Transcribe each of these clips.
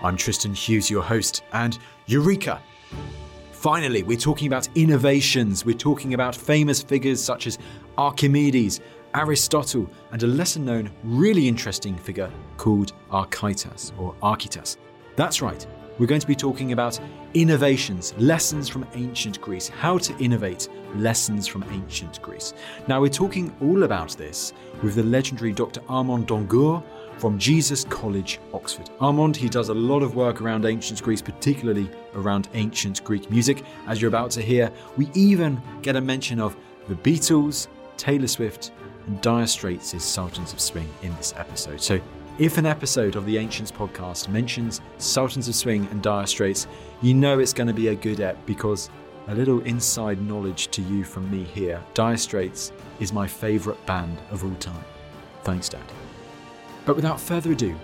I'm Tristan Hughes, your host, and Eureka! Finally, we're talking about innovations. We're talking about famous figures such as Archimedes, Aristotle, and a lesser-known, really interesting figure called Archytas, or Archytas. That's right, we're going to be talking about innovations, lessons from ancient Greece, how to innovate, lessons from ancient Greece. Now, we're talking all about this with the legendary Dr. Armand D'Angour, from Jesus College, Oxford. Armand, he does a lot of work around ancient Greece, particularly around ancient Greek music. As you're about to hear, we even get a mention of the Beatles, Taylor Swift, and Dire Straits' Sultans of Swing in this episode. So if an episode of the Ancients podcast mentions Sultans of Swing and Dire Straits, you know it's going to be a good ep, because a little inside knowledge to you from me here, Dire Straits is my favourite band of all time. Thanks, Dad. But without further ado,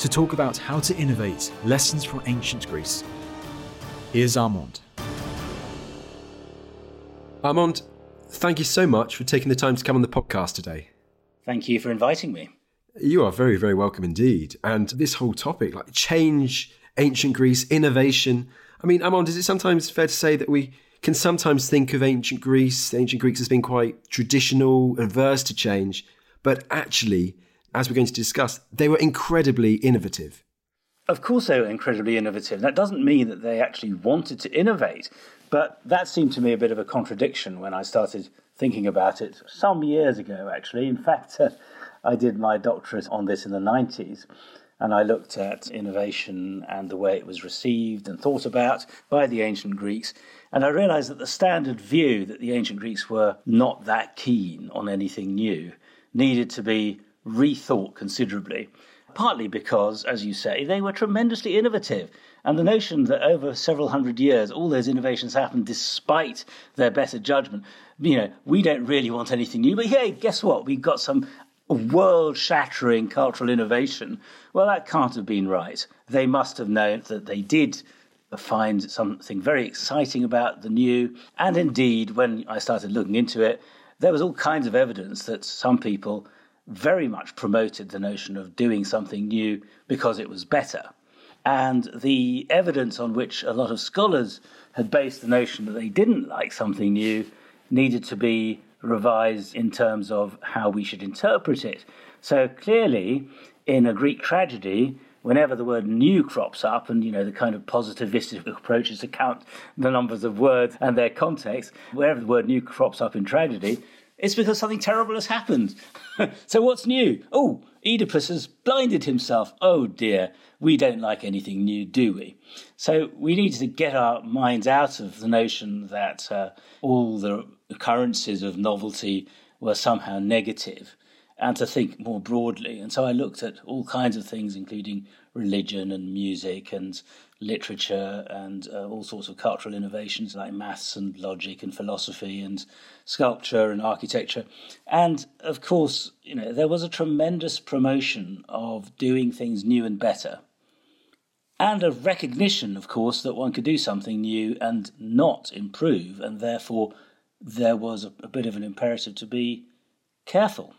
to talk about how to innovate, lessons from ancient Greece, here's Armand. Armand, thank you so much for taking the time to come on the podcast today. Thank you for inviting me. You are very, very welcome indeed. And this whole topic, like change, ancient Greece, innovation. I mean, Armand, is it sometimes fair to say that we can sometimes think of ancient Greeks as being quite traditional, averse to change, but actually, as we're going to discuss, they were incredibly innovative. Of course they were incredibly innovative. That doesn't mean that they actually wanted to innovate, but that seemed to me a bit of a contradiction when I started thinking about it some years ago, actually. In fact, I did my doctorate on this in the 90s, and I looked at innovation and the way it was received and thought about by the ancient Greeks, and I realised that the standard view that the ancient Greeks were not that keen on anything new needed to be rethought considerably, partly because, as you say, they were tremendously innovative. And the notion that over several hundred years, all those innovations happened despite their better judgment, you know, we don't really want anything new, but hey, guess what? We've got some world-shattering cultural innovation. Well, that can't have been right. They must have known that they did find something very exciting about the new. And indeed, when I started looking into it, there was all kinds of evidence that some people very much promoted the notion of doing something new because it was better. And the evidence on which a lot of scholars had based the notion that they didn't like something new needed to be revised in terms of how we should interpret it. So clearly, in a Greek tragedy, whenever the word new crops up, and, you know, the kind of positivistic approach is to count the numbers of words and their context, wherever the word new crops up in tragedy, it's because something terrible has happened. So what's new? Oh, Oedipus has blinded himself. Oh dear, we don't like anything new, do we? So we need to get our minds out of the notion that all the occurrences of novelty were somehow negative, and to think more broadly. And so I looked at all kinds of things, including religion and music and literature and all sorts of cultural innovations like maths and logic and philosophy and sculpture and architecture. And of course, you know, there was a tremendous promotion of doing things new and better, and a recognition, of course, that one could do something new and not improve. And therefore, there was a bit of an imperative to be careful.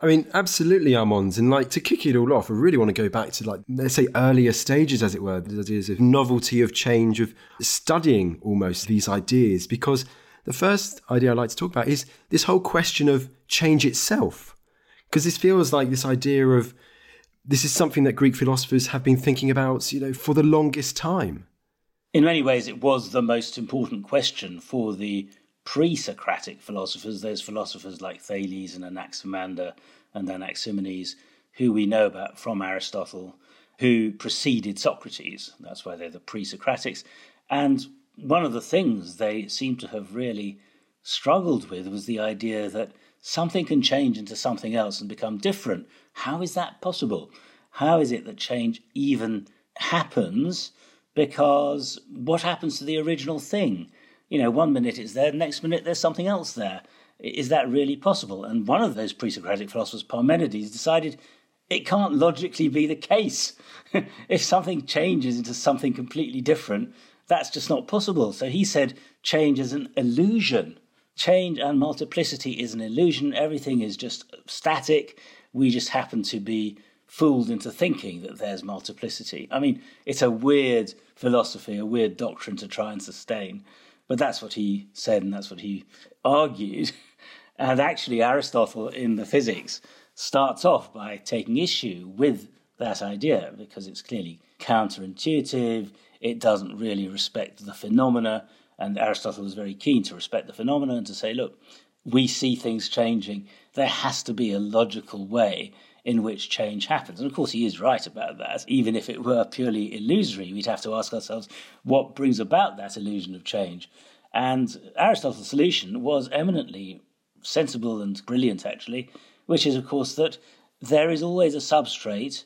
I mean, absolutely, Armand. And like, to kick it all off, I really want to go back to, like, let's say earlier stages, as it were, the ideas of novelty, of change, of studying almost these ideas, because the first idea I'd like to talk about is this whole question of change itself, because this feels like this idea of, this is something that Greek philosophers have been thinking about, you know, for the longest time. In many ways, it was the most important question for the pre-Socratic philosophers, those philosophers like Thales and Anaximander and Anaximenes, who we know about from Aristotle, who preceded Socrates. That's why they're the pre-Socratics. And one of the things they seem to have really struggled with was the idea that something can change into something else and become different. How is that possible? How is it that change even happens? Because what happens to the original thing? You know, one minute it's there, the next minute there's something else there. Is that really possible? And one of those pre-Socratic philosophers, Parmenides, decided it can't logically be the case. If something changes into something completely different, that's just not possible. So he said change is an illusion. Change and multiplicity is an illusion. Everything is just static. We just happen to be fooled into thinking that there's multiplicity. I mean, it's a weird philosophy, a weird doctrine to try and sustain. But that's what he said, and that's what he argued. And actually, Aristotle in the Physics starts off by taking issue with that idea, because it's clearly counterintuitive. It doesn't really respect the phenomena. And Aristotle was very keen to respect the phenomena and to say, look, we see things changing. There has to be a logical way in which change happens. And of course, he is right about that. Even if it were purely illusory, we'd have to ask ourselves what brings about that illusion of change. And Aristotle's solution was eminently sensible and brilliant, actually, which is, of course, that there is always a substrate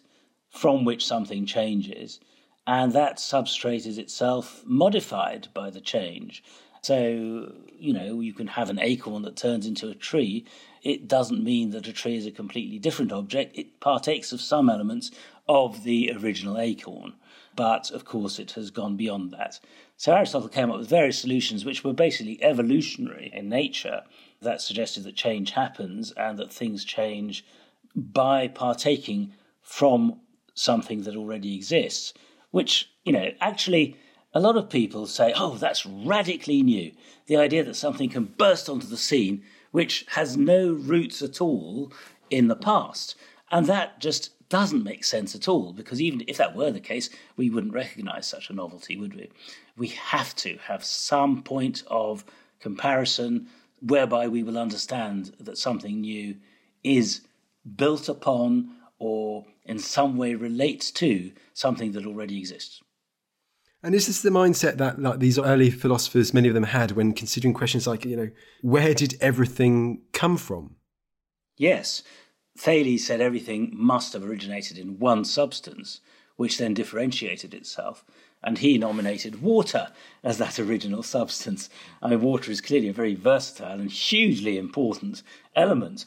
from which something changes, and that substrate is itself modified by the change. So, you know, you can have an acorn that turns into a tree. It doesn't mean that a tree is a completely different object. It partakes of some elements of the original acorn. But, of course, it has gone beyond that. So Aristotle came up with various solutions which were basically evolutionary in nature that suggested that change happens and that things change by partaking from something that already exists, which, you know, actually... a lot of people say, oh, that's radically new. The idea that something can burst onto the scene, which has no roots at all in the past. And that just doesn't make sense at all, because even if that were the case, we wouldn't recognise such a novelty, would we? We have to have some point of comparison whereby we will understand that something new is built upon or in some way relates to something that already exists. And is this the mindset that, like, these early philosophers, many of them had when considering questions like, you know, where did everything come from? Yes. Thales said everything must have originated in one substance, which then differentiated itself. And he nominated water as that original substance. I mean, water is clearly a very versatile and hugely important element.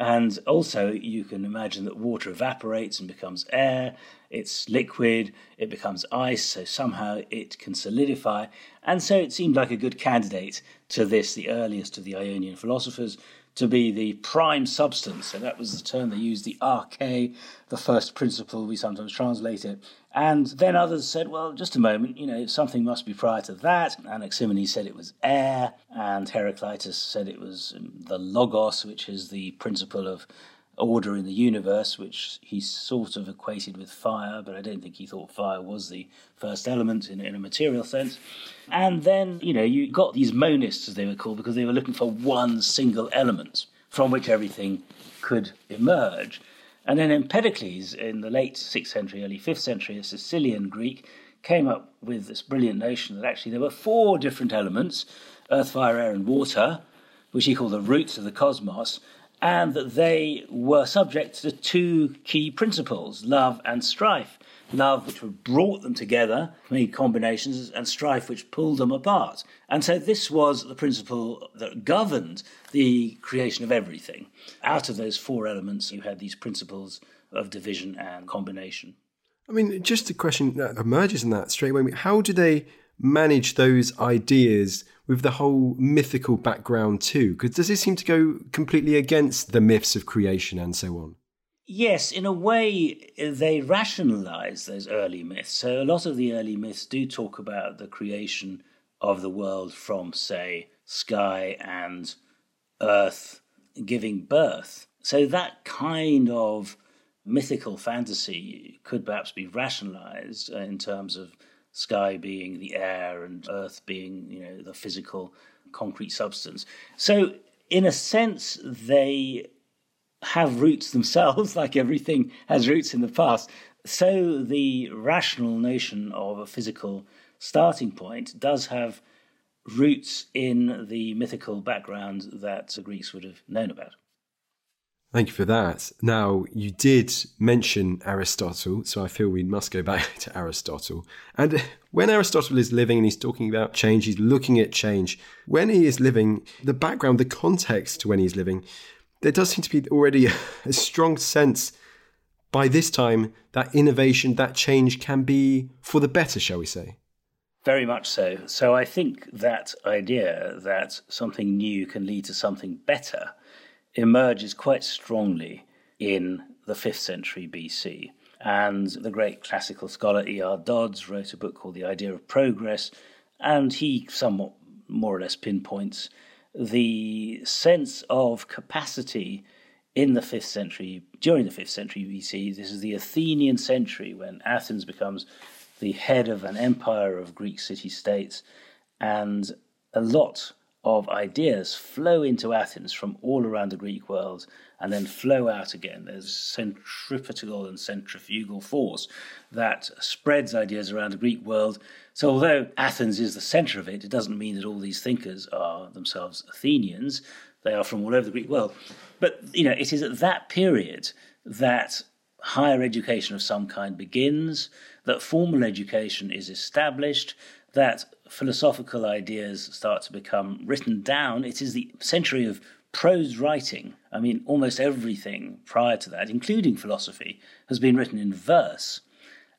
And also, you can imagine that water evaporates and becomes air, it's liquid, it becomes ice, so somehow it can solidify. And so it seemed like a good candidate to this, the earliest of the Ionian philosophers, to be the prime substance. So that was the term they used, the arche, the first principle, we sometimes translate it. And then others said, well, just a moment, you know, something must be prior to that. Anaximenes said it was air, and Heraclitus said it was the logos, which is the principle of order in the universe, which he sort of equated with fire, but I don't think he thought fire was the first element in a material sense. And then, you know, you got these monists, as they were called, because they were looking for one single element from which everything could emerge. And then Empedocles, in the late 6th century, early 5th century, a Sicilian Greek, came up with this brilliant notion that actually there were four different elements, earth, fire, air and water, which he called the roots of the cosmos, and that they were subject to two key principles, love and strife. Love, which brought them together, made combinations, and strife, which pulled them apart. And so this was the principle that governed the creation of everything. Out of those four elements, you had these principles of division and combination. I mean, just a question that emerges in that straight away. How do they manage those ideas with the whole mythical background too? Because does it seem to go completely against the myths of creation and so on? Yes, in a way, they rationalize those early myths. So a lot of the early myths do talk about the creation of the world from, say, sky and earth giving birth. So that kind of mythical fantasy could perhaps be rationalized in terms of sky being the air and earth being, you know, the physical concrete substance. So in a sense, they have roots themselves, like everything has roots in the past. So the rational notion of a physical starting point does have roots in the mythical background that the Greeks would have known about. Thank you for that. Now, you did mention Aristotle, so I feel we must go back to Aristotle. And when Aristotle is living and he's talking about change, he's looking at change. When he is living, the background, the context to when he's living, there does seem to be already a strong sense by this time that innovation, that change can be for the better, shall we say? Very much so. So I think that idea that something new can lead to something better emerges quite strongly in the 5th century BC. And the great classical scholar E.R. Dodds wrote a book called The Idea of Progress, and he somewhat more or less pinpoints the sense of capacity in the 5th century, during the 5th century BC. This is the Athenian century, when Athens becomes the head of an empire of Greek city-states, and a lot of ideas flow into Athens from all around the Greek world and then flow out again. There's centripetal and centrifugal force that spreads ideas around the Greek world. So although Athens is the centre of it, it doesn't mean that all these thinkers are themselves Athenians. They are from all over the Greek world. But, you know, it is at that period that higher education of some kind begins, that formal education is established, that philosophical ideas start to become written down. It is the century of prose writing. I mean, almost everything prior to that, including philosophy, has been written in verse.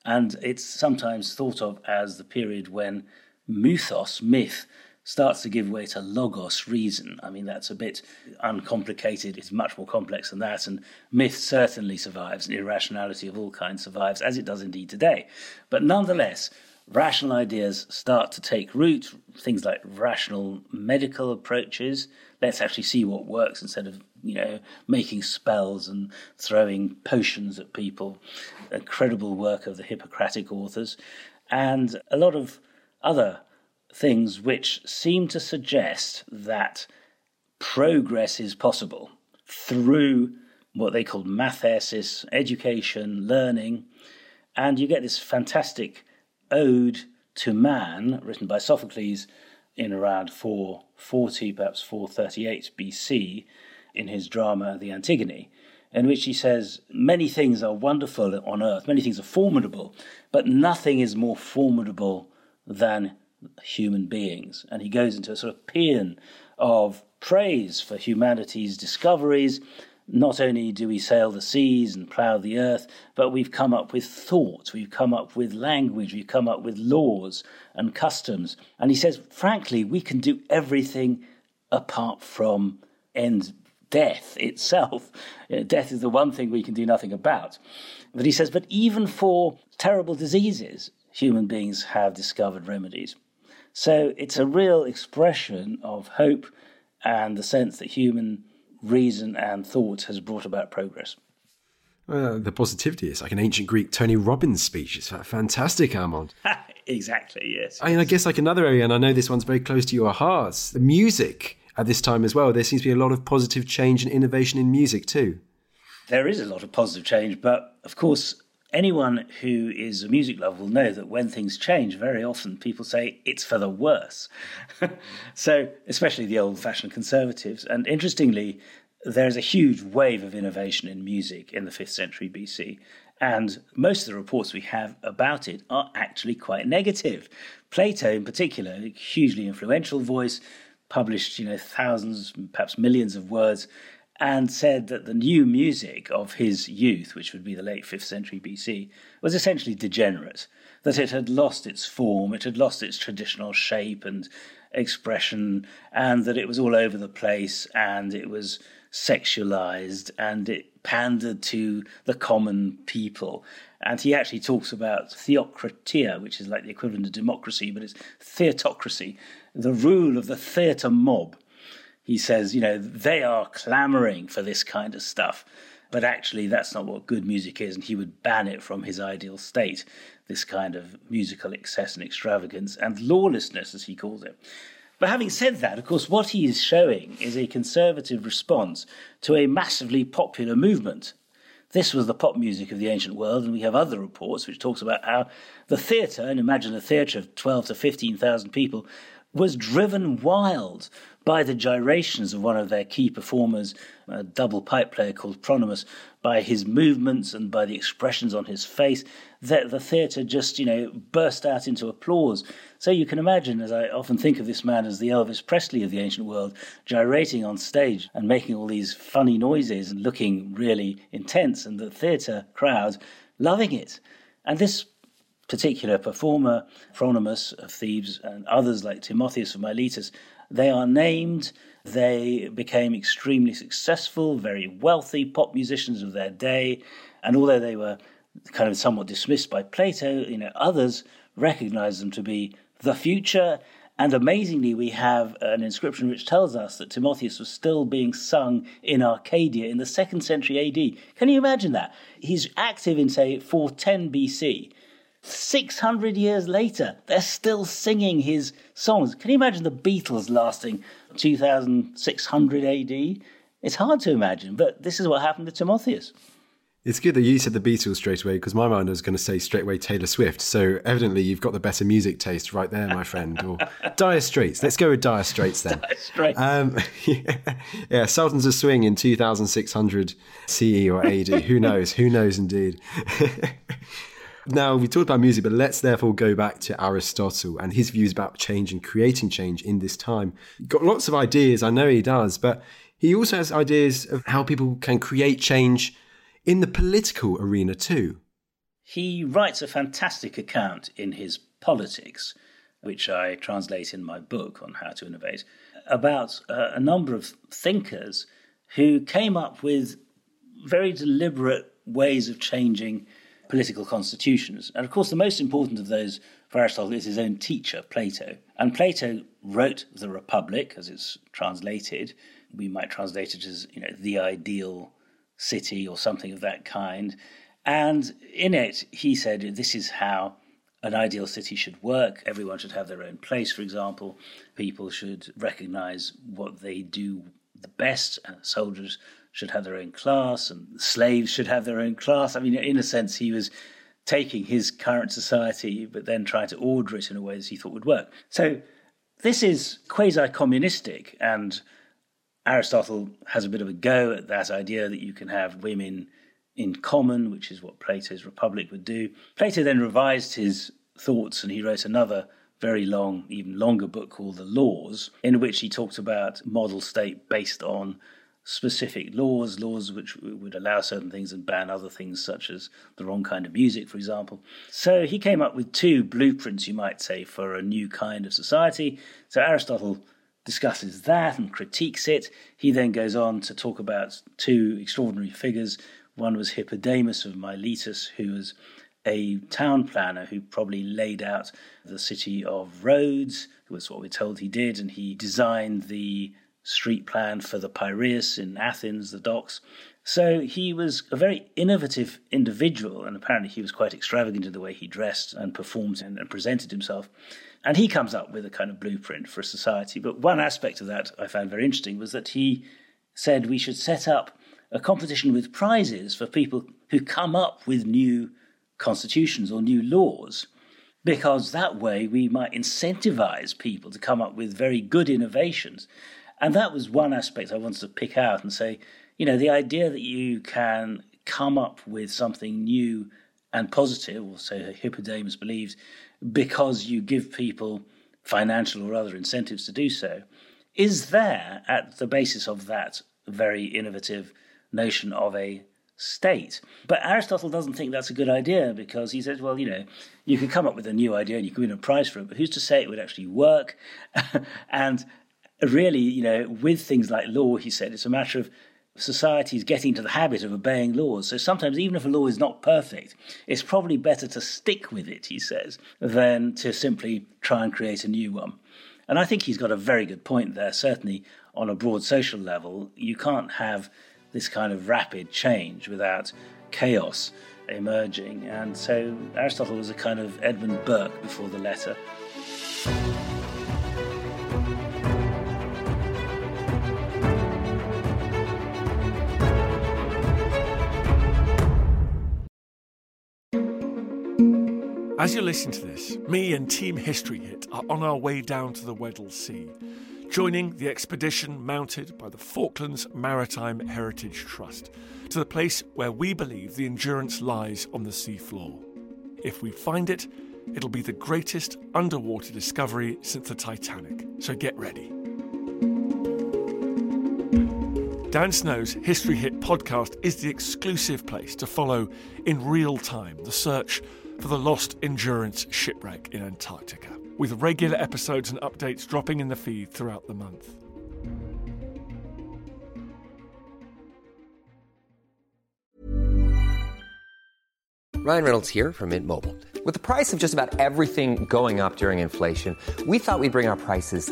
And it's sometimes thought of as the period when mythos, myth, starts to give way to logos, reason. I mean, that's a bit uncomplicated. It's much more complex than that. And myth certainly survives, and irrationality of all kinds survives, as it does indeed today. But nonetheless, rational ideas start to take root, things like rational medical approaches. Let's actually see what works instead of, you know, making spells and throwing potions at people. Incredible work of the Hippocratic authors. And a lot of other things which seem to suggest that progress is possible through what they call mathesis, education, learning. And you get this fantastic Ode to Man, written by Sophocles in around 440, perhaps 438 BC, in his drama The Antigone, in which he says, many things are wonderful on earth, many things are formidable, but nothing is more formidable than human beings. And he goes into a sort of paean of praise for humanity's discoveries. Not only do we sail the seas and plough the earth, but we've come up with thought, we've come up with language, we've come up with laws and customs. And he says, frankly, we can do everything apart from death itself. Death is the one thing we can do nothing about. But he says, but even for terrible diseases, human beings have discovered remedies. So it's a real expression of hope and the sense that human reason and thought has brought about progress. The positivity is like an ancient Greek Tony Robbins speech. It's fantastic, Armand. Exactly, yes. I mean, I guess like another area, and I know this one's very close to your hearts, the music at this time as well. There seems to be a lot of positive change and innovation in music too. There is a lot of positive change, but of course, anyone who is a music lover will know that when things change, very often people say it's for the worse. So, especially the old-fashioned conservatives. And interestingly, there is a huge wave of innovation in music in the 5th century BC. And most of the reports we have about it are actually quite negative. Plato, in particular, a hugely influential voice, published, you know, thousands, perhaps millions of words. and said that the new music of his youth, which would be the late 5th century BC, was essentially degenerate, that it had lost its form, it had lost its traditional shape and expression, and that it was all over the place, and it was sexualized, and it pandered to the common people. And he actually talks about theocratia, which is like the equivalent of democracy, but it's theatocracy, the rule of the theatre mob. He says, you know, they are clamoring for this kind of stuff, but actually that's not what good music is, and he would ban it from his ideal state, this kind of musical excess and extravagance and lawlessness, as he calls it. But having said that, of course, what he is showing is a conservative response to a massively popular movement. This was the pop music of the ancient world, and we have other reports which talks about how the theatre, and imagine a theatre of 12 to 15,000 people, was driven wild by the gyrations of one of their key performers, a double pipe player called Pronomus, by his movements and by the expressions on his face, that the theatre just, you know, burst out into applause. So you can imagine, as I often think of this man as the Elvis Presley of the ancient world, gyrating on stage and making all these funny noises and looking really intense, and the theatre crowd loving it. And this particular performer, Pronomus of Thebes, and others like Timotheus of Miletus, they are named, they became extremely successful, very wealthy pop musicians of their day, and although they were kind of somewhat dismissed by Plato, you know, others recognized them to be the future. And amazingly, we have an inscription which tells us that Timotheus was still being sung in Arcadia in the 2nd century AD. Can you imagine that? He's active in, say, 410 BC. 600 years later, they're still singing his songs. Can you imagine the Beatles lasting 2600 AD? It's hard to imagine, but this is what happened to Timotheus. It's good that you said the Beatles straight away, because my mind was going to say straight away Taylor Swift. So evidently you've got the better music taste right there, my friend. Or Dire Straits. Let's go with Dire Straits then. Dire Straits. Yeah, Sultans of Swing in 2600 CE or AD. Who knows? Who knows indeed? Now, we talked about music, but let's therefore go back to Aristotle and his views about change and creating change in this time. Got lots of ideas, I know he does, but he also has ideas of how people can create change in the political arena too. He writes a fantastic account in his Politics, which I translate in my book on how to innovate, about a number of thinkers who came up with very deliberate ways of changing political constitutions. And of course, the most important of those for Aristotle is his own teacher, Plato. And Plato wrote the Republic, as it's translated. We might translate it as, you know, the ideal city or something of that kind. And in it, he said, this is how an ideal city should work. Everyone should have their own place, for example. People should recognize what they do the best. Soldiers should have their own class, and slaves should have their own class. I mean, in a sense, he was taking his current society, but then trying to order it in a way that he thought would work. So this is quasi-communistic, and Aristotle has a bit of a go at that idea that you can have women in common, which is what Plato's Republic would do. Plato then revised his thoughts, and he wrote another very long, even longer book called The Laws, in which he talked about model state based on specific laws which would allow certain things and ban other things, such as the wrong kind of music, for example. So he came up with two blueprints, you might say, for a new kind of society. So Aristotle discusses that and critiques it. He then goes on to talk about two extraordinary figures. One was Hippodamus of Miletus, who was a town planner who probably laid out the city of Rhodes, was what we're told he did, and he designed the street plan for the Piraeus in Athens, the docks. So he was a very innovative individual, and apparently he was quite extravagant in the way he dressed and performed and presented himself. And he comes up with a kind of blueprint for a society. But one aspect of that I found very interesting was that he said we should set up a competition with prizes for people who come up with new constitutions or new laws, because that way we might incentivize people to come up with very good innovations. And that was one aspect I wanted to pick out and say, you know, the idea that you can come up with something new and positive, or so Hippodamus believes, because you give people financial or other incentives to do so, is there at the basis of that very innovative notion of a state. But Aristotle doesn't think that's a good idea, because he says, well, you know, you can come up with a new idea and you can win a prize for it, but who's to say it would actually work? And really, you know, with things like law, he said, it's a matter of societies getting into the habit of obeying laws. So sometimes, even if a law is not perfect, it's probably better to stick with it, he says, than to simply try and create a new one. And I think he's got a very good point there. Certainly on a broad social level, you can't have this kind of rapid change without chaos emerging. And so Aristotle was a kind of Edmund Burke before the letter. As you listen to this, me and Team History Hit are on our way down to the Weddell Sea, joining the expedition mounted by the Falklands Maritime Heritage Trust to the place where we believe the Endurance lies on the seafloor. If we find it, it'll be the greatest underwater discovery since the Titanic, so get ready. Dan Snow's History Hit podcast is the exclusive place to follow in real time the search for the lost Endurance shipwreck in Antarctica, with regular episodes and updates dropping in the feed throughout the month. Ryan Reynolds here from Mint Mobile. With the price of just about everything going up during inflation, we thought we'd bring our prices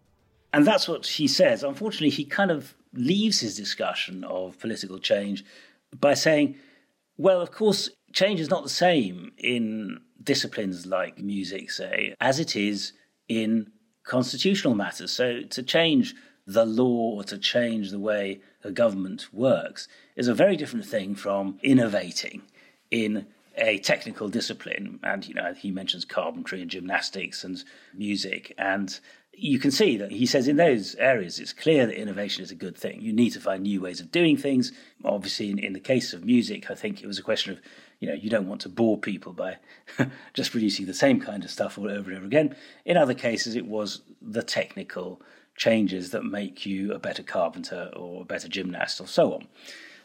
And that's what he says. Unfortunately, he kind of leaves his discussion of political change by saying, well, of course, change is not the same in disciplines like music, say, as it is in constitutional matters. So to change the law or to change the way a government works is a very different thing from innovating in a technical discipline. And, you know, he mentions carpentry and gymnastics and music. And you can see that he says in those areas, it's clear that innovation is a good thing. You need to find new ways of doing things. Obviously, in the case of music, I think it was a question of, you know, you don't want to bore people by just producing the same kind of stuff all over and over again. In other cases, it was the technical changes that make you a better carpenter or a better gymnast or so on.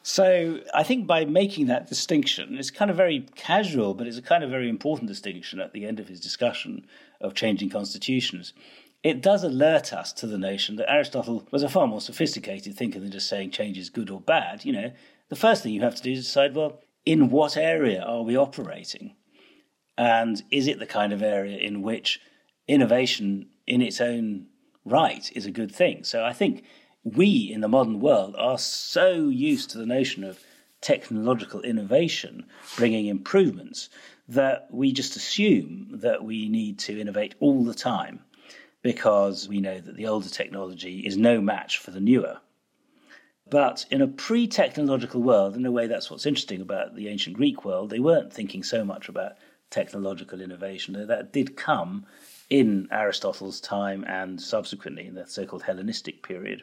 So I think by making that distinction, it's kind of very casual, but it's a kind of very important distinction at the end of his discussion of changing constitutions. It does alert us to the notion that Aristotle was a far more sophisticated thinker than just saying change is good or bad. You know, the first thing you have to do is decide, well, in what area are we operating? And is it the kind of area in which innovation in its own right is a good thing? So I think we in the modern world are so used to the notion of technological innovation bringing improvements that we just assume that we need to innovate all the time because we know that the older technology is no match for the newer. But in a pre-technological world, in a way that's what's interesting about the ancient Greek world, they weren't thinking so much about technological innovation, though that did come in Aristotle's time and subsequently in the so-called Hellenistic period,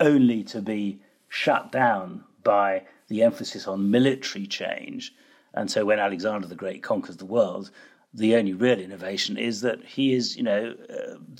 only to be shut down by the emphasis on military change. And so when Alexander the Great conquers the world, the only real innovation is that he is,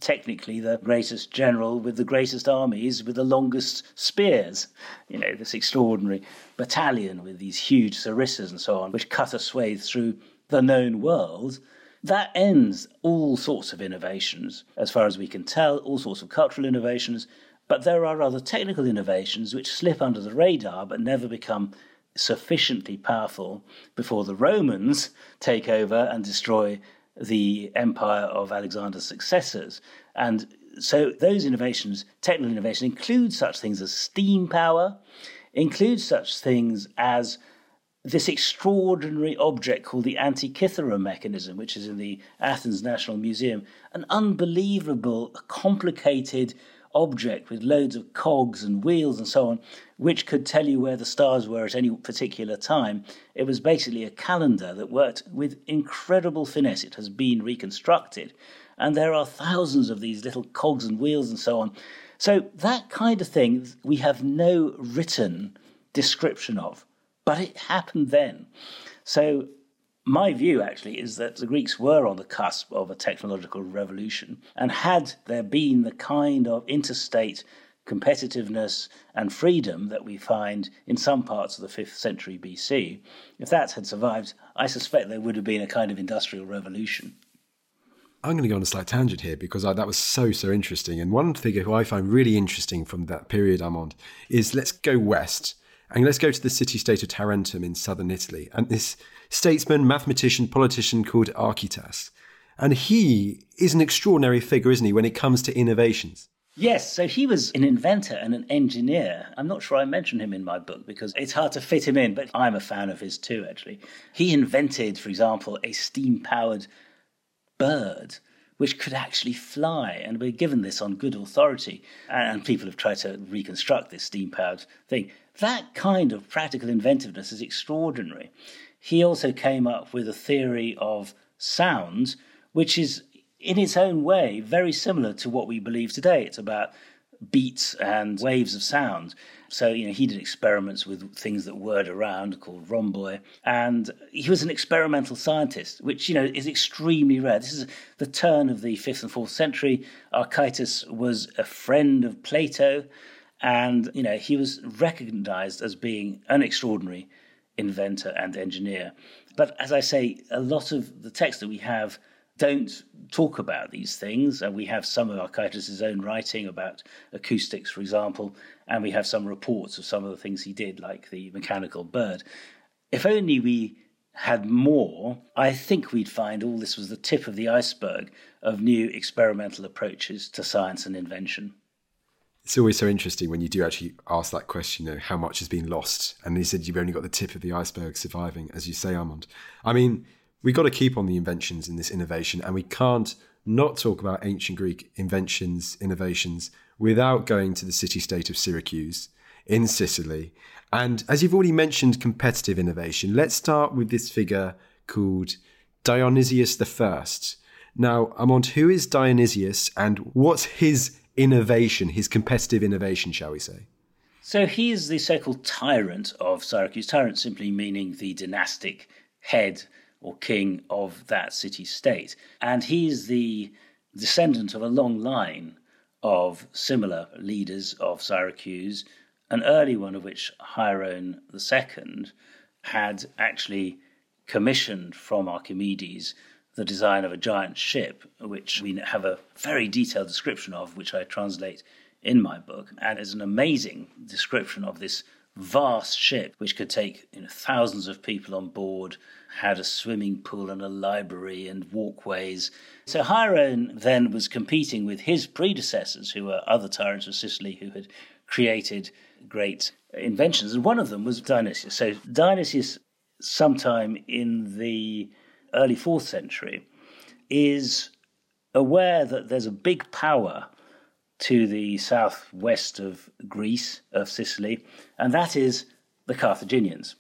technically the greatest general with the greatest armies, with the longest spears, this extraordinary battalion with these huge sarissas and so on, which cut a swathe through the known world. That ends all sorts of innovations, as far as we can tell, all sorts of cultural innovations. But there are other technical innovations which slip under the radar but never become sufficiently powerful before the Romans take over and destroy the empire of Alexander's successors. And so those innovations, technical innovations, include such things as steam power, include such things as this extraordinary object called the Antikythera mechanism, which is in the Athens National Museum, an unbelievable, complicated object with loads of cogs and wheels and so on, which could tell you where the stars were at any particular time. It was basically a calendar that worked with incredible finesse. It has been reconstructed. And there are thousands of these little cogs and wheels and so on. So that kind of thing we have no written description of, but it happened then. So my view actually is that the Greeks were on the cusp of a technological revolution, and had there been the kind of interstate competitiveness and freedom that we find in some parts of the 5th century BC, if that had survived, I suspect there would have been a kind of industrial revolution. I'm going to go on a slight tangent here because that was so interesting. And one figure who I find really interesting from that period, Armand, is let's go west. And let's go to the city-state of Tarentum in southern Italy. And this statesman, mathematician, politician called Archytas. And he is an extraordinary figure, isn't he, when it comes to innovations? Yes, so he was an inventor and an engineer. I'm not sure I mentioned him in my book because it's hard to fit him in, but I'm a fan of his too, actually. He invented, for example, a steam-powered bird which could actually fly, and we're given this on good authority, and people have tried to reconstruct this steam-powered thing. That kind of practical inventiveness is extraordinary. He also came up with a theory of sound, which is, in its own way, very similar to what we believe today. It's about beats and waves of sound. So, he did experiments with things that whirred around called rhomboi. And he was an experimental scientist, which, is extremely rare. This is the turn of the 5th and 4th century. Archytas was a friend of Plato. And, he was recognized as being an extraordinary inventor and engineer. But as I say, a lot of the texts that we have don't talk about these things. And we have some of Archytas' own writing about acoustics, for example, and we have some reports of some of the things he did, like the mechanical bird. If only we had more, I think we'd find all this was the tip of the iceberg of new experimental approaches to science and invention. It's always so interesting when you do actually ask that question, how much has been lost? And he said you've only got the tip of the iceberg surviving, as you say, Armand. I mean, we've got to keep on the inventions in this innovation, and we can't not talk about ancient Greek innovations, without going to the city-state of Syracuse in Sicily. And as you've already mentioned, competitive innovation. Let's start with this figure called Dionysius I. Now, Armand, who is Dionysius and what's his innovation, his competitive innovation, shall we say? So he is the so-called tyrant of Syracuse, tyrant simply meaning the dynastic head or king of that city-state. And he's the descendant of a long line of similar leaders of Syracuse, an early one of which Hieron II had actually commissioned from Archimedes the design of a giant ship, which we have a very detailed description of, which I translate in my book. And it's an amazing description of this vast ship, which could take thousands of people on board, had a swimming pool and a library and walkways. So Hieron then was competing with his predecessors, who were other tyrants of Sicily who had created great inventions. And one of them was Dionysius. So Dionysius, sometime in the early 4th century, is aware that there's a big power to the southwest of Greece, of Sicily, and that is the Carthaginians,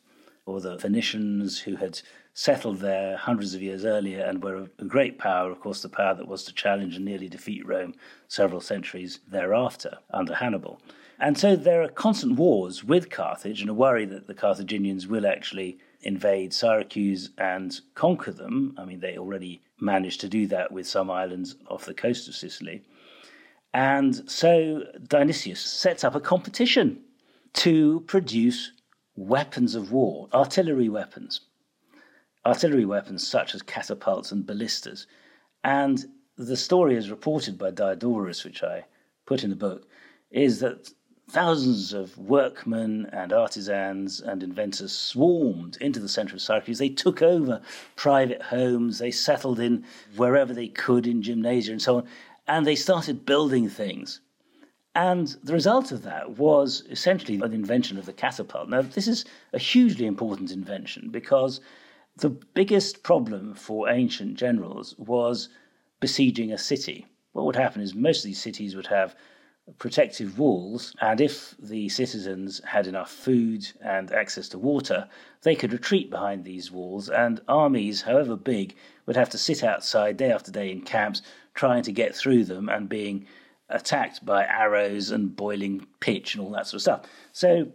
or the Phoenicians, who had settled there hundreds of years earlier and were a great power, of course, the power that was to challenge and nearly defeat Rome several centuries thereafter under Hannibal. And so there are constant wars with Carthage and a worry that the Carthaginians will actually invade Syracuse and conquer them. I mean, they already managed to do that with some islands off the coast of Sicily. And so Dionysius sets up a competition to produce weapons of war, artillery weapons such as catapults and ballistas. And the story as reported by Diodorus, which I put in the book, is that thousands of workmen and artisans and inventors swarmed into the centre of Syracuse. They took over private homes. They settled in wherever they could in gymnasia and so on. And they started building things. And the result of that was essentially an invention of the catapult. Now, this is a hugely important invention because the biggest problem for ancient generals was besieging a city. What would happen is most of these cities would have protective walls, and if the citizens had enough food and access to water, they could retreat behind these walls, and armies, however big, would have to sit outside day after day in camps trying to get through them and being attacked by arrows and boiling pitch and all that sort of stuff. So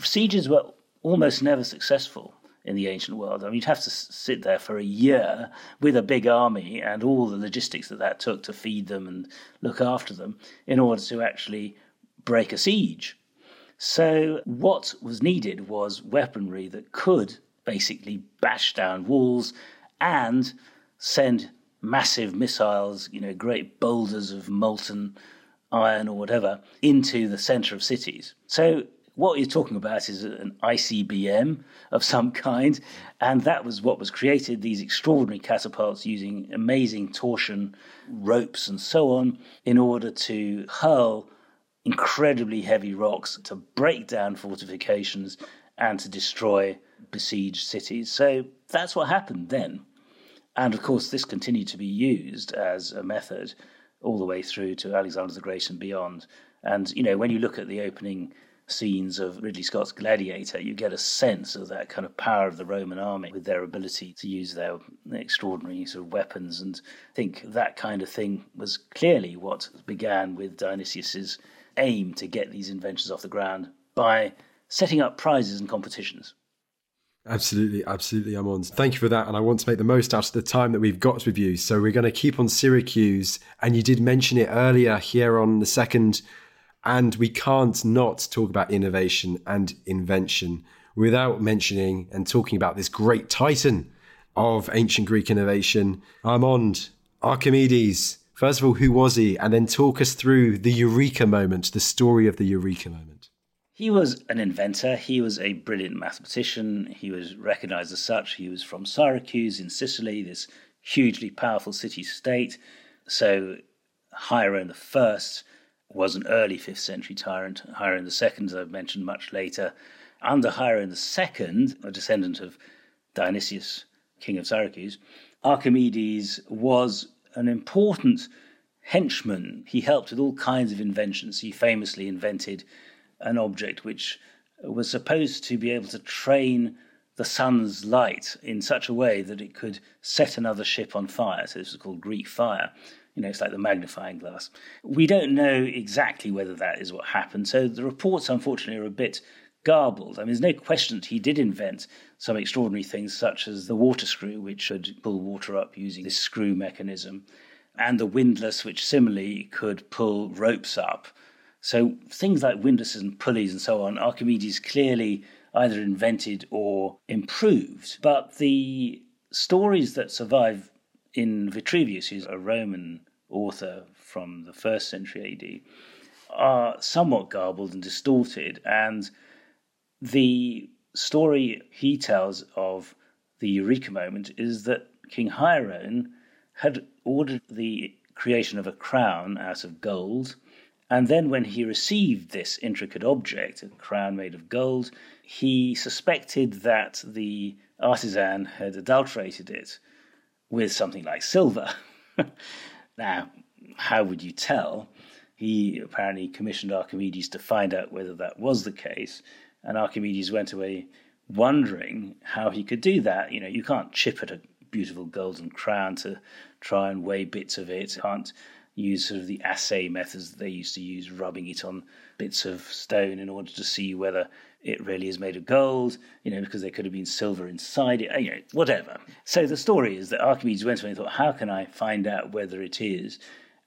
sieges were almost never successful in the ancient world. I mean, you'd have to sit there for a year with a big army and all the logistics that took to feed them and look after them in order to actually break a siege. So what was needed was weaponry that could basically bash down walls and send massive missiles, great boulders of molten iron or whatever, into the centre of cities. So what you're talking about is an ICBM of some kind, and that was what was created, these extraordinary catapults using amazing torsion ropes and so on in order to hurl incredibly heavy rocks, to break down fortifications and to destroy besieged cities. So that's what happened then. And of course, this continued to be used as a method all the way through to Alexander the Great and beyond. And, when you look at the opening scenes of Ridley Scott's Gladiator, you get a sense of that kind of power of the Roman army with their ability to use their extraordinary sort of weapons. And I think that kind of thing was clearly what began with Dionysius's aim to get these inventions off the ground by setting up prizes and competitions. Absolutely, Armand. Thank you for that. And I want to make the most out of the time that we've got with you. So we're going to keep on Syracuse. And you did mention it earlier, Hieron II. And we can't not talk about innovation and invention without mentioning and talking about this great titan of ancient Greek innovation, Armand, Archimedes. First of all, who was he? And then talk us through the Eureka moment, the story of the Eureka moment. He was an inventor. He was a brilliant mathematician. He was recognized as such. He was from Syracuse in Sicily, this hugely powerful city-state. So Hieron I was an early 5th century tyrant. Hieron II, as I've mentioned, much later. Under Hieron II, a descendant of Dionysius, king of Syracuse, Archimedes was an important henchman. He helped with all kinds of inventions. He famously invented an object which was supposed to be able to train the sun's light in such a way that it could set another ship on fire. So this was called Greek fire. It's like the magnifying glass. We don't know exactly whether that is what happened. So the reports, unfortunately, are a bit garbled. I mean, there's no question that he did invent some extraordinary things, such as the water screw, which could pull water up using this screw mechanism, and the windlass, which similarly could pull ropes up. So things like windlasses and pulleys and so on, Archimedes clearly either invented or improved. But the stories that survive in Vitruvius, who's a Roman author from the 1st century AD, are somewhat garbled and distorted. And the story he tells of the Eureka moment is that King Hieron had ordered the creation of a crown out of gold. And then when he received this intricate object, a crown made of gold, he suspected that the artisan had adulterated it with something like silver. Now, how would you tell? He apparently commissioned Archimedes to find out whether that was the case, and Archimedes went away wondering how he could do that. You can't chip at a beautiful golden crown to try and weigh bits of it. You can't use sort of the assay methods that they used to use, rubbing it on bits of stone in order to see whether it really is made of gold, you know, because there could have been silver inside it, you know, whatever. So the story is that Archimedes went away and thought, how can I find out whether it is?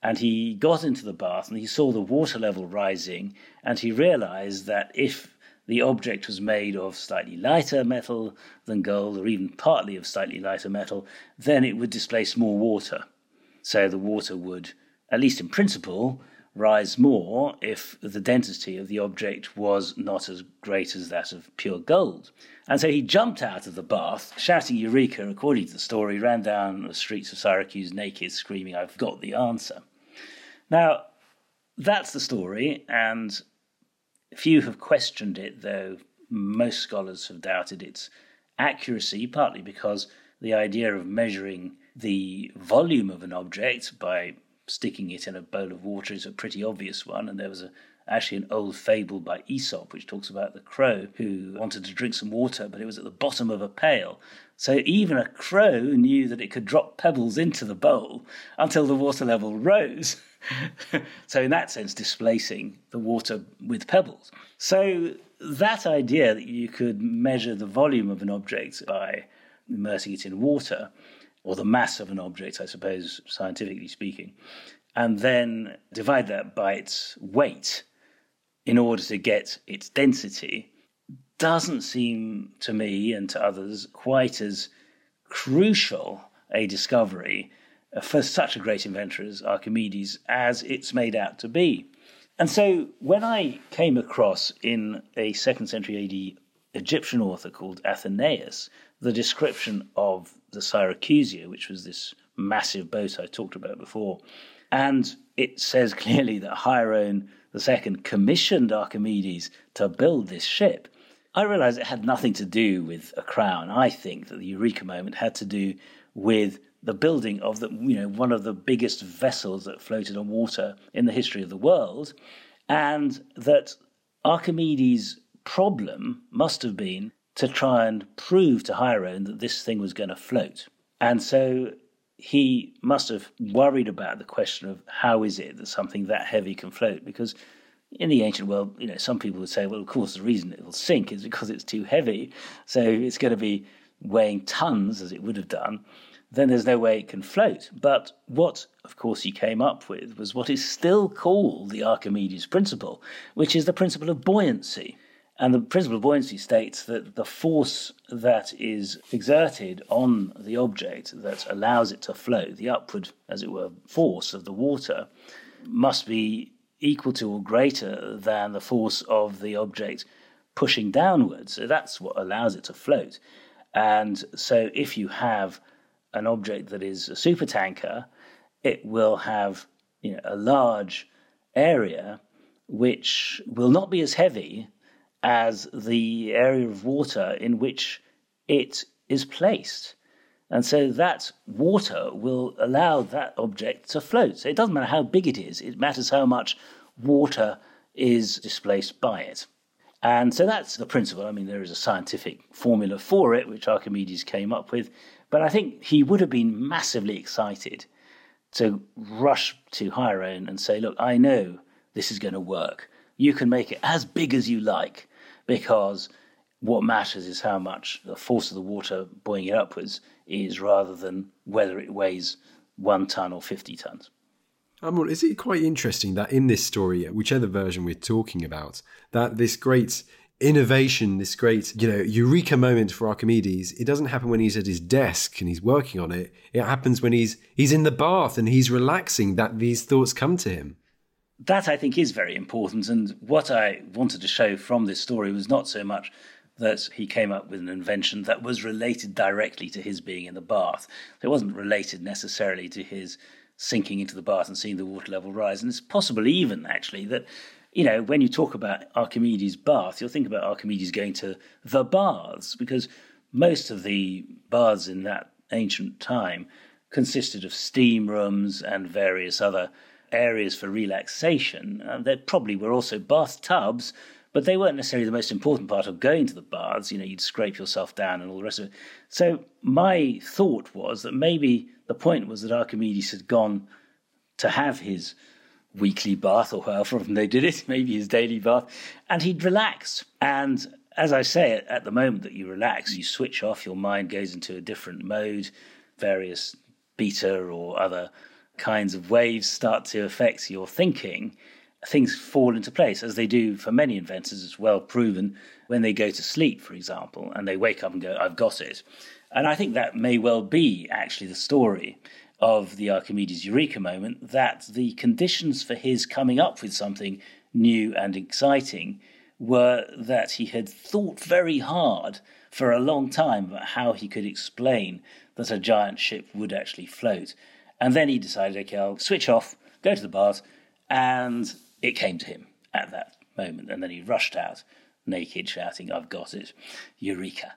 And he got into the bath and he saw the water level rising, and he realized that if the object was made of slightly lighter metal than gold, or even partly of slightly lighter metal, then it would displace more water. So the water would, at least in principle, rise more if the density of the object was not as great as that of pure gold. And so he jumped out of the bath, shouting Eureka, according to the story, ran down the streets of Syracuse naked, screaming, I've got the answer. Now, that's the story, and few have questioned it, though most scholars have doubted its accuracy, partly because the idea of measuring the volume of an object by sticking it in a bowl of water is a pretty obvious one, and there was actually an old fable by Aesop which talks about the crow who wanted to drink some water, but it was at the bottom of a pail. So even a crow knew that it could drop pebbles into the bowl until the water level rose. So in that sense, displacing the water with pebbles. So that idea that you could measure the volume of an object by immersing it in water, or the mass of an object, I suppose, scientifically speaking, and then divide that by its weight in order to get its density, doesn't seem to me and to others quite as crucial a discovery for such a great inventor as Archimedes as it's made out to be. And so when I came across in a 2nd century AD Egyptian author called Athenaeus the description of the Syracusia, which was this massive boat I talked about before. And it says clearly that Hieron II commissioned Archimedes to build this ship. I realised it had nothing to do with a crown. I think that the Eureka moment had to do with the building of the, you know, one of the biggest vessels that floated on water in the history of the world, and that Archimedes' problem must have been to try and prove to Hieron that this thing was going to float. And so he must have worried about the question of how is it that something that heavy can float? Because in the ancient world, you know, some people would say, well, of course, the reason it will sink is because it's too heavy. So it's going to be weighing tons, as it would have done. Then there's no way it can float. But what, of course, he came up with was what is still called the Archimedes principle, which is the principle of buoyancy. And the principle of buoyancy states that the force that is exerted on the object that allows it to float, the upward, as it were, force of the water, must be equal to or greater than the force of the object pushing downwards. So that's what allows it to float. And so if you have an object that is a supertanker, it will have, you know, a large area which will not be as heavy as the area of water in which it is placed. And so that water will allow that object to float. So it doesn't matter how big it is, it matters how much water is displaced by it. And so that's the principle. I mean, there is a scientific formula for it, which Archimedes came up with, but I think he would have been massively excited to rush to Hieron and say, look, I know this is going to work. You can make it as big as you like, because what matters is how much the force of the water buoying it upwards is, rather than whether it weighs 1 ton or 50 tons. Armand, is it quite interesting that in this story, whichever version we're talking about, that this great innovation, this great, you know, eureka moment for Archimedes, it doesn't happen when he's at his desk and he's working on it. It happens when he's in the bath and he's relaxing, that these thoughts come to him. That, I think, is very important, and what I wanted to show from this story was not so much that he came up with an invention that was related directly to his being in the bath. It wasn't related necessarily to his sinking into the bath and seeing the water level rise, and it's possible even, actually, that, you know, when you talk about Archimedes' bath, you'll think about Archimedes going to the baths, because most of the baths in that ancient time consisted of steam rooms and various other areas for relaxation. There probably were also bathtubs, but they weren't necessarily the most important part of going to the baths. You know, you'd scrape yourself down and all the rest of it. So my thought was that maybe the point was that Archimedes had gone to have his weekly bath, or however often they did it, maybe his daily bath, and he'd relaxed. And as I say, at the moment that you relax, you switch off, your mind goes into a different mode, various beta or other kinds of waves start to affect your thinking. Things fall into place, as they do for many inventors. It's well proven when they go to sleep, for example, and they wake up and go, I've got it. And I think that may well be actually the story of the Archimedes Eureka moment, that the conditions for his coming up with something new and exciting were that he had thought very hard for a long time about how he could explain that a giant ship would actually float. And then he decided, okay, I'll switch off, go to the bath, and it came to him at that moment. And then he rushed out, naked, shouting, I've got it, Eureka.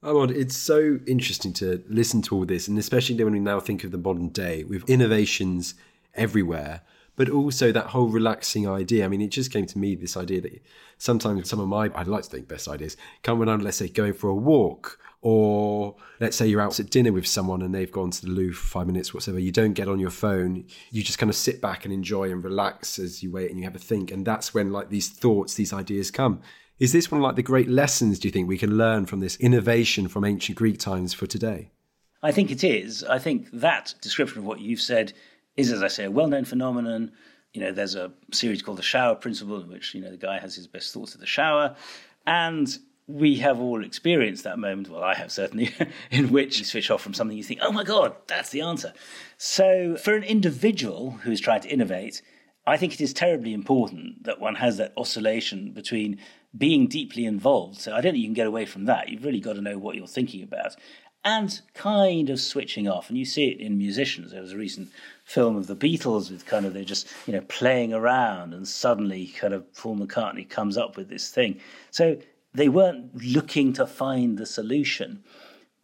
Armand, it's so interesting to listen to all this, and especially when we now think of the modern day with innovations everywhere, but also that whole relaxing idea. I mean, it just came to me, this idea that sometimes some of my, I'd like to think, best ideas come when I'm, let's say, going for a walk, or let's say you're out at dinner with someone and they've gone to the loo for 5 minutes, whatever. You don't get on your phone. You just kind of sit back and enjoy and relax as you wait and you have a think. And that's when like these thoughts, these ideas come. Is this one of like the great lessons, do you think, we can learn from this innovation from ancient Greek times for today? I think it is. I think that description of what you've said is, as I say, a well-known phenomenon. You know, there's a series called The Shower Principle, in which, you know, the guy has his best thoughts of the shower. And we have all experienced that moment, well, I have certainly, in which you switch off from something you think, oh my God, that's the answer. So for an individual who is trying to innovate, I think it is terribly important that one has that oscillation between being deeply involved, so I don't think you can get away from that, you've really got to know what you're thinking about, and kind of switching off. And you see it in musicians. There was a recent film of the Beatles with kind of, they're just, you know, playing around, and suddenly kind of Paul McCartney comes up with this thing. So they weren't looking to find the solution,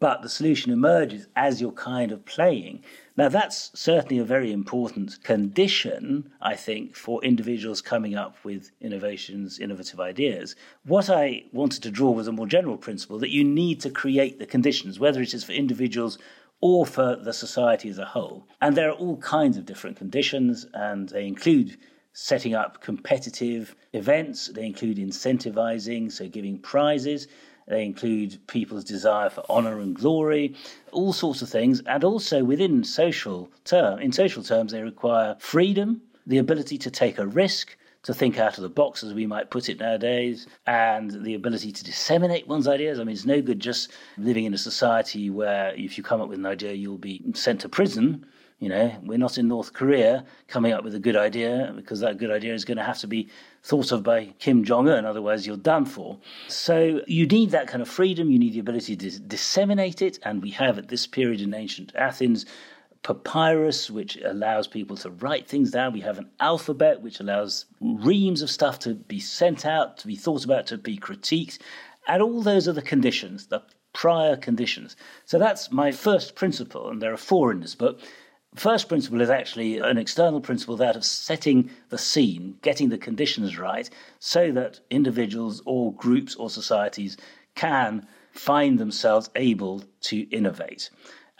but the solution emerges as you're kind of playing. Now, that's certainly a very important condition, I think, for individuals coming up with innovations, innovative ideas. What I wanted to draw was a more general principle that you need to create the conditions, whether it is for individuals or for the society as a whole. And there are all kinds of different conditions, and they include setting up competitive events, they include incentivizing, so giving prizes, they include people's desire for honour and glory, all sorts of things. And also within social terms, they require freedom, the ability to take a risk, to think out of the box, as we might put it nowadays, and the ability to disseminate one's ideas. I mean, it's no good just living in a society where if you come up with an idea, you'll be sent to prison. You know, we're not in North Korea coming up with a good idea, because that good idea is going to have to be thought of by Kim Jong-un, otherwise you're done for. So you need that kind of freedom, you need the ability to disseminate it, and we have at this period in ancient Athens papyrus, which allows people to write things down. We have an alphabet, which allows reams of stuff to be sent out, to be thought about, to be critiqued, and all those are the conditions, the prior conditions. So that's my first principle, and there are four in this book. First principle is actually an external principle, that of setting the scene, getting the conditions right, so that individuals or groups or societies can find themselves able to innovate.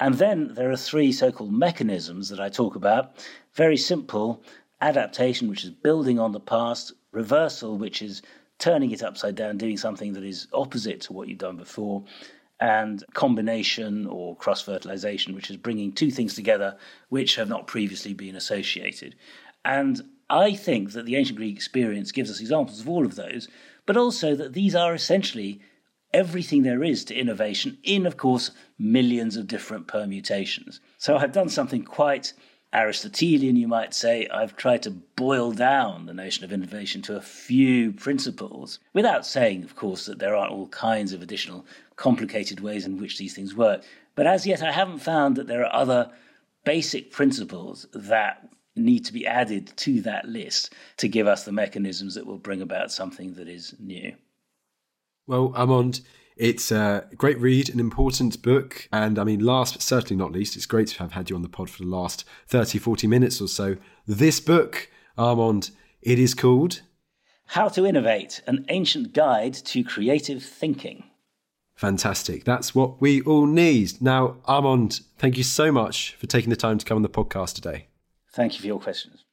And then there are three so-called mechanisms that I talk about. Very simple: adaptation, which is building on the past; reversal, which is turning it upside down, doing something that is opposite to what you've done before; and combination or cross-fertilization, which is bringing two things together which have not previously been associated. And I think that the ancient Greek experience gives us examples of all of those, but also that these are essentially everything there is to innovation in, of course, millions of different permutations. So I've done something quite Aristotelian, you might say. I've tried to boil down the notion of innovation to a few principles, without saying, of course, that there are all kinds of additional complicated ways in which these things work. But as yet, I haven't found that there are other basic principles that need to be added to that list to give us the mechanisms that will bring about something that is new. Well, Armand, it's a great read, an important book. And I mean, last but certainly not least, it's great to have had you on the pod for the last 30, 40 minutes or so. This book, Armand, it is called How to Innovate, An Ancient Guide to Creative Thinking. Fantastic. That's what we all need. Now, Armand, thank you so much for taking the time to come on the podcast today. Thank you for your questions.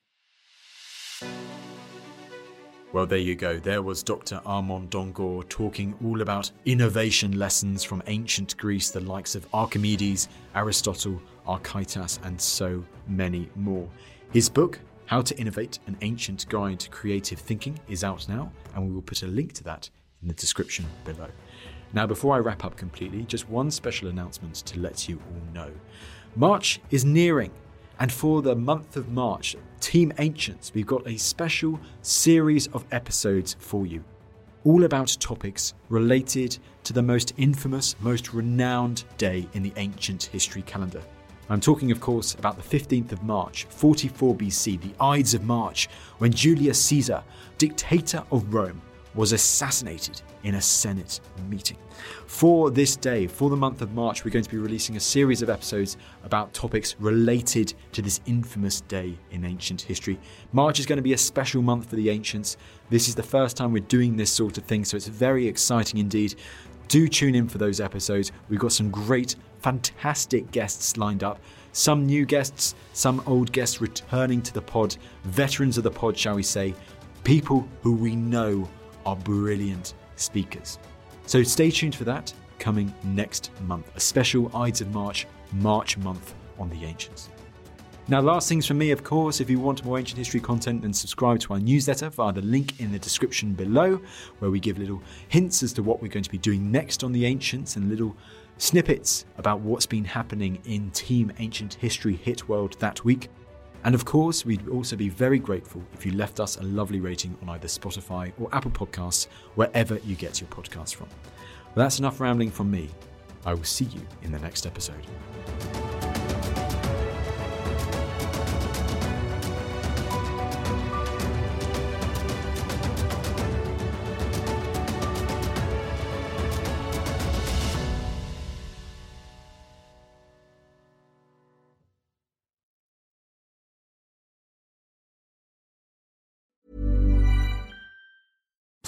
Well, there you go. There was Dr. Armand D'Angour talking all about innovation lessons from ancient Greece, the likes of Archimedes, Aristotle, Archytas, and so many more. His book, How to Innovate, An Ancient Guide to Creative Thinking, is out now, and we will put a link to that in the description below. Now, before I wrap up completely, just one special announcement to let you all know. March is nearing. And for the month of March, Team Ancients, we've got a special series of episodes for you, all about topics related to the most infamous, most renowned day in the ancient history calendar. I'm talking, of course, about the 15th of March, 44 BC, the Ides of March, when Julius Caesar, dictator of Rome, was assassinated in a Senate meeting. For this day, for the month of March, we're going to be releasing a series of episodes about topics related to this infamous day in ancient history. March is going to be a special month for the ancients. This is the first time we're doing this sort of thing, so it's very exciting indeed. Do tune in for those episodes. We've got some great, fantastic guests lined up. Some new guests, some old guests returning to the pod, veterans of the pod, shall we say, people who we know are brilliant speakers. So stay tuned for that coming next month, a special Ides of March, March month on the ancients. Now, last things from me, of course, if you want more ancient history content, then subscribe to our newsletter via the link in the description below, where we give little hints as to what we're going to be doing next on the ancients and little snippets about what's been happening in Team Ancient History Hit World that week. And of course, we'd also be very grateful if you left us a lovely rating on either Spotify or Apple Podcasts, wherever you get your podcasts from. Well, that's enough rambling from me. I will see you in the next episode.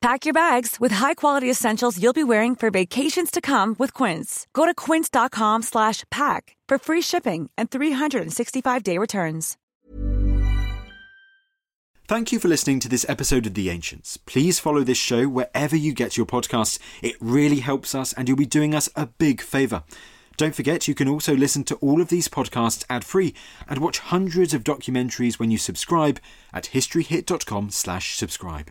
Pack your bags with high-quality essentials you'll be wearing for vacations to come with Quince. Go to quince.com/pack for free shipping and 365-day returns. Thank you for listening to this episode of The Ancients. Please follow this show wherever you get your podcasts. It really helps us, and you'll be doing us a big favour. Don't forget, you can also listen to all of these podcasts ad-free and watch hundreds of documentaries when you subscribe at historyhit.com/subscribe.